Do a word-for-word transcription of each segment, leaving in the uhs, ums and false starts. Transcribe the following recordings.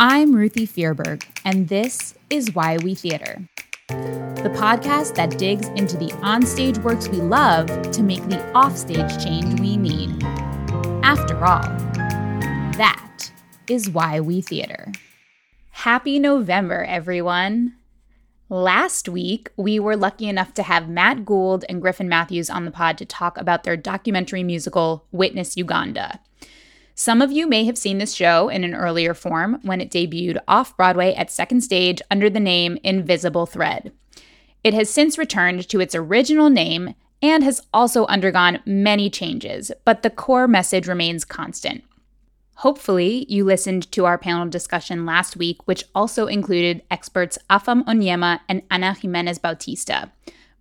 I'm Ruthie Fearberg, and this is Why We Theater, the podcast that digs into the onstage works we love to make the offstage change we need. After all, that is why we theater. Happy November, everyone. Last week, we were lucky enough to have Matt Gould and Griffin Matthews on the pod to talk about their documentary musical, Witness Uganda. Some of you may have seen this show in an earlier form when it debuted off-Broadway at Second Stage under the name Invisible Thread. It has since returned to its original name and has also undergone many changes, but the core message remains constant. Hopefully, you listened to our panel discussion last week, which also included experts Afam Onyema and Ana Jimenez Bautista.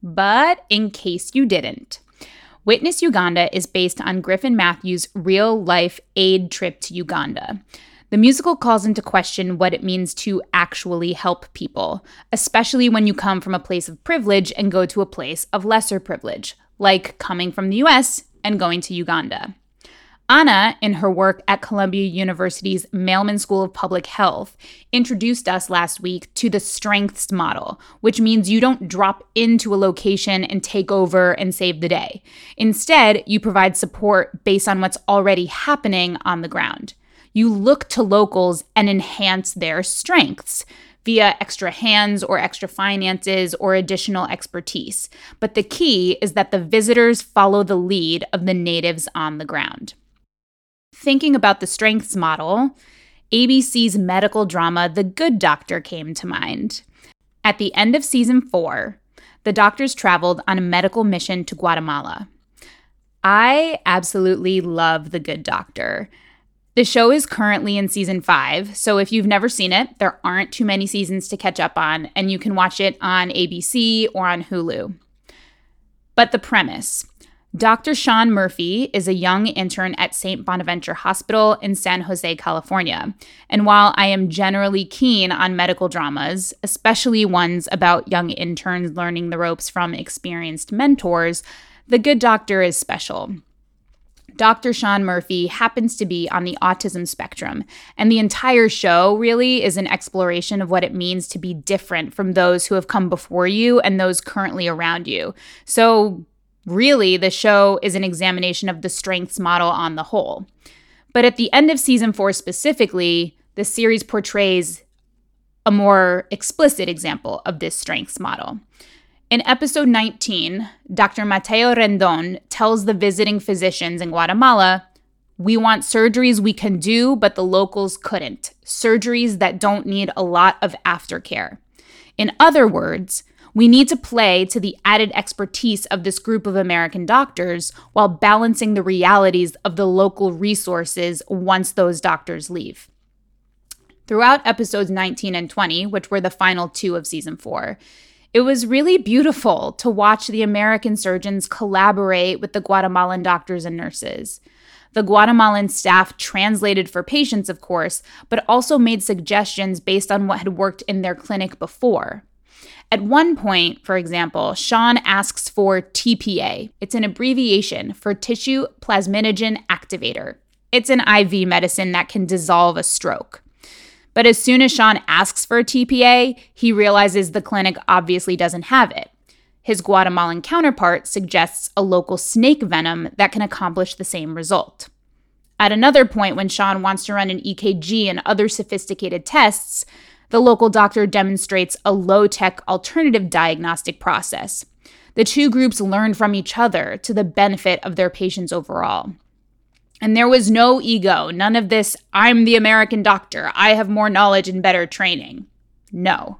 But in case you didn't, Witness Uganda is based on Griffin Matthews' real-life aid trip to Uganda. The musical calls into question what it means to actually help people, especially when you come from a place of privilege and go to a place of lesser privilege, like coming from the U S and going to Uganda. Ana, in her work at Columbia University's Mailman School of Public Health, introduced us last week to the strengths model, which means you don't drop into a location and take over and save the day. Instead, you provide support based on what's already happening on the ground. You look to locals and enhance their strengths via extra hands or extra finances or additional expertise. But the key is that the visitors follow the lead of the natives on the ground. Thinking about the strengths model, A B C's medical drama The Good Doctor came to mind. At the end of season four, the doctors traveled on a medical mission to Guatemala. I absolutely love The Good Doctor. The show is currently in season five, so if you've never seen it, there aren't too many seasons to catch up on, and you can watch it on A B C or on Hulu. But the premise. Doctor Sean Murphy is a young intern at Saint Bonaventure Hospital in San Jose, California. And while I am generally keen on medical dramas, especially ones about young interns learning the ropes from experienced mentors, The Good Doctor is special. Doctor Sean Murphy happens to be on the autism spectrum, and the entire show really is an exploration of what it means to be different from those who have come before you and those currently around you. So really, the show is an examination of the strengths model on the whole. But at the end of season four specifically, the series portrays a more explicit example of this strengths model. In episode nineteen, Doctor Mateo Rendon tells the visiting physicians in Guatemala, "We want surgeries we can do, but the locals couldn't. Surgeries that don't need a lot of aftercare." In other words, we need to play to the added expertise of this group of American doctors while balancing the realities of the local resources once those doctors leave. Throughout episodes nineteen and twenty, which were the final two of season four, it was really beautiful to watch the American surgeons collaborate with the Guatemalan doctors and nurses. The Guatemalan staff translated for patients, of course, but also made suggestions based on what had worked in their clinic before. At one point, for example, Sean asks for T P A. It's an abbreviation for tissue plasminogen activator. It's an I V medicine that can dissolve a stroke. But as soon as Sean asks for a T P A, he realizes the clinic obviously doesn't have it. His Guatemalan counterpart suggests a local snake venom that can accomplish the same result. At another point, when Sean wants to run an E K G and other sophisticated tests, the local doctor demonstrates a low-tech alternative diagnostic process. The two groups learn from each other to the benefit of their patients overall. And there was no ego, none of this, I'm the American doctor, I have more knowledge and better training. No.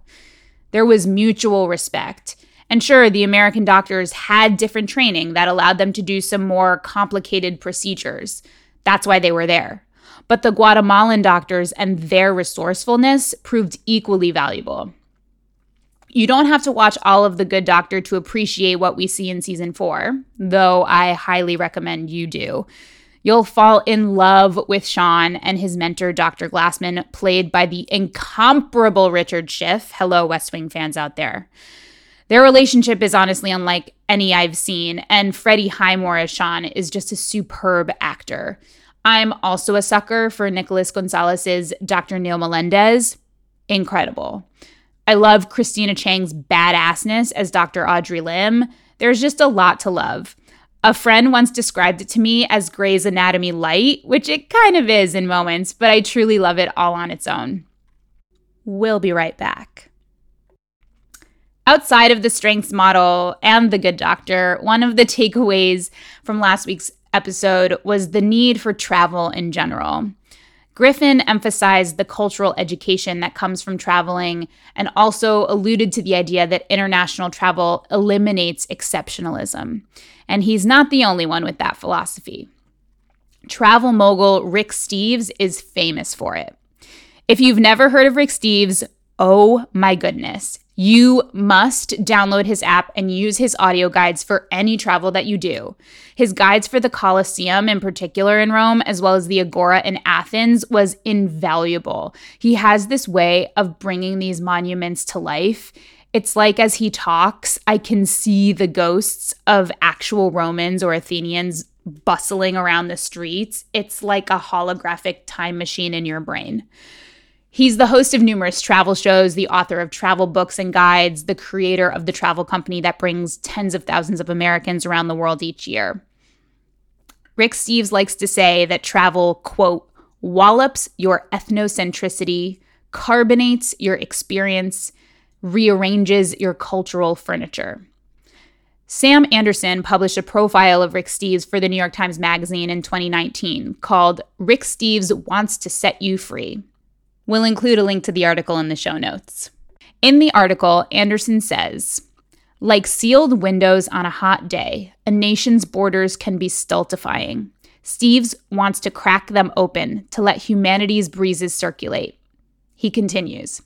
There was mutual respect. And sure, the American doctors had different training that allowed them to do some more complicated procedures. That's why they were there. But the Guatemalan doctors and their resourcefulness proved equally valuable. You don't have to watch all of The Good Doctor to appreciate what we see in season four, though I highly recommend you do. You'll fall in love with Sean and his mentor, Doctor Glassman, played by the incomparable Richard Schiff. Hello, West Wing fans out there. Their relationship is honestly unlike any I've seen, and Freddie Highmore as Sean is just a superb actor. I'm also a sucker for Nicholas Gonzalez's Doctor Neil Melendez. Incredible. I love Christina Chang's badassness as Doctor Audrey Lim. There's just a lot to love. A friend once described it to me as Grey's Anatomy light, which it kind of is in moments, but I truly love it all on its own. We'll be right back. Outside of the strengths model and The Good Doctor, one of the takeaways from last week's episode was the need for travel in general. Griffin emphasized the cultural education that comes from traveling and also alluded to the idea that international travel eliminates exceptionalism. And he's not the only one with that philosophy. Travel mogul Rick Steves is famous for it. If you've never heard of Rick Steves, oh my goodness. You must download his app and use his audio guides for any travel that you do. His guides for the Colosseum in particular in Rome, as well as the Agora in Athens, was invaluable. He has this way of bringing these monuments to life. It's like as he talks, I can see the ghosts of actual Romans or Athenians bustling around the streets. It's like a holographic time machine in your brain. He's the host of numerous travel shows, the author of travel books and guides, the creator of the travel company that brings tens of thousands of Americans around the world each year. Rick Steves likes to say that travel, quote, wallops your ethnocentricity, carbonates your experience, rearranges your cultural furniture. Sam Anderson published a profile of Rick Steves for the New York Times Magazine in twenty nineteen called Rick Steves Wants to Set You Free. We'll include a link to the article in the show notes. In the article, Anderson says, like sealed windows on a hot day, a nation's borders can be stultifying. Steves wants to crack them open to let humanity's breezes circulate. He continues,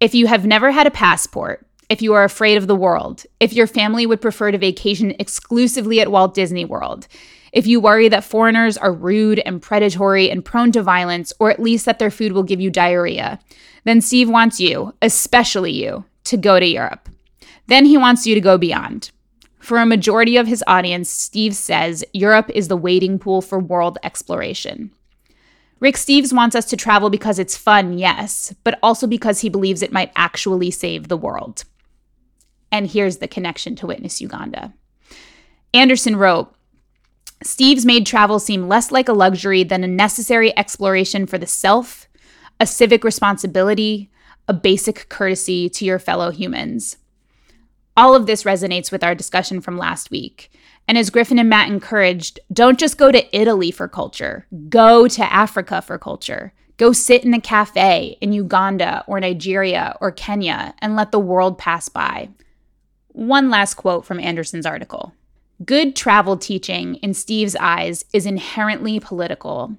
if you have never had a passport, if you are afraid of the world, if your family would prefer to vacation exclusively at Walt Disney World, if you worry that foreigners are rude and predatory and prone to violence, or at least that their food will give you diarrhea, then Steve wants you, especially you, to go to Europe. Then he wants you to go beyond. For a majority of his audience, Steve says Europe is the wading pool for world exploration. Rick Steves wants us to travel because it's fun, yes, but also because he believes it might actually save the world. And here's the connection to Witness Uganda. Anderson wrote, Steves made travel seem less like a luxury than a necessary exploration for the self, a civic responsibility, a basic courtesy to your fellow humans. All of this resonates with our discussion from last week. And as Griffin and Matt encouraged, don't just go to Italy for culture. Go to Africa for culture. Go sit in a cafe in Uganda or Nigeria or Kenya and let the world pass by. One last quote from Anderson's article. Good travel teaching, in Steve's eyes, is inherently political.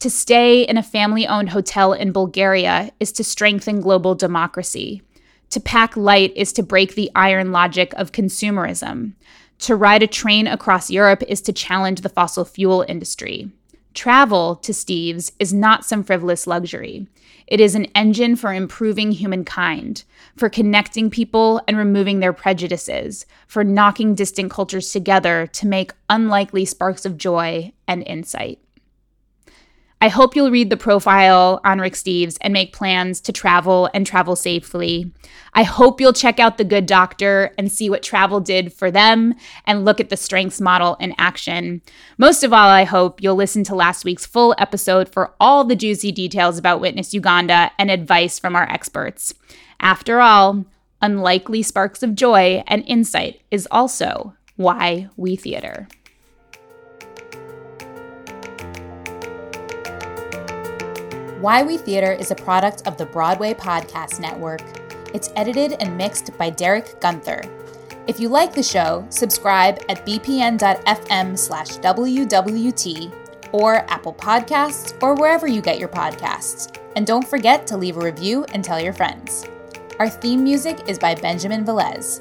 To stay in a family-owned hotel in Bulgaria is to strengthen global democracy. To pack light is to break the iron logic of consumerism. To ride a train across Europe is to challenge the fossil fuel industry. Travel, to Steve's, is not some frivolous luxury. It is an engine for improving humankind, for connecting people and removing their prejudices, for knocking distant cultures together to make unlikely sparks of joy and insight. I hope you'll read the profile on Rick Steves and make plans to travel and travel safely. I hope you'll check out The Good Doctor and see what travel did for them and look at the strengths model in action. Most of all, I hope you'll listen to last week's full episode for all the juicy details about Witness Uganda and advice from our experts. After all, unlikely sparks of joy and insight is also why we theater. Why We Theater is a product of the Broadway Podcast Network. It's edited and mixed by Derek Gunther. If you like the show, subscribe at b p n dot f m slash w w t or Apple Podcasts or wherever you get your podcasts. And don't forget to leave a review and tell your friends. Our theme music is by Benjamin Velez.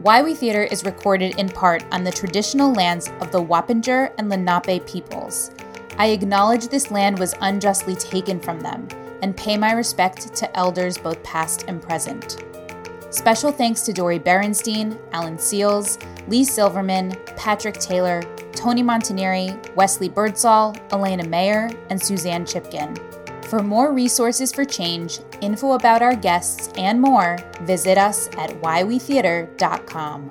Why We Theater is recorded in part on the traditional lands of the Wappinger and Lenape peoples. I acknowledge this land was unjustly taken from them and pay my respect to elders both past and present. Special thanks to Dory Berenstein, Alan Seals, Lee Silverman, Patrick Taylor, Tony Montanieri, Wesley Birdsall, Elena Mayer, and Suzanne Chipkin. For more resources for change, info about our guests, and more, visit us at why we theater dot com.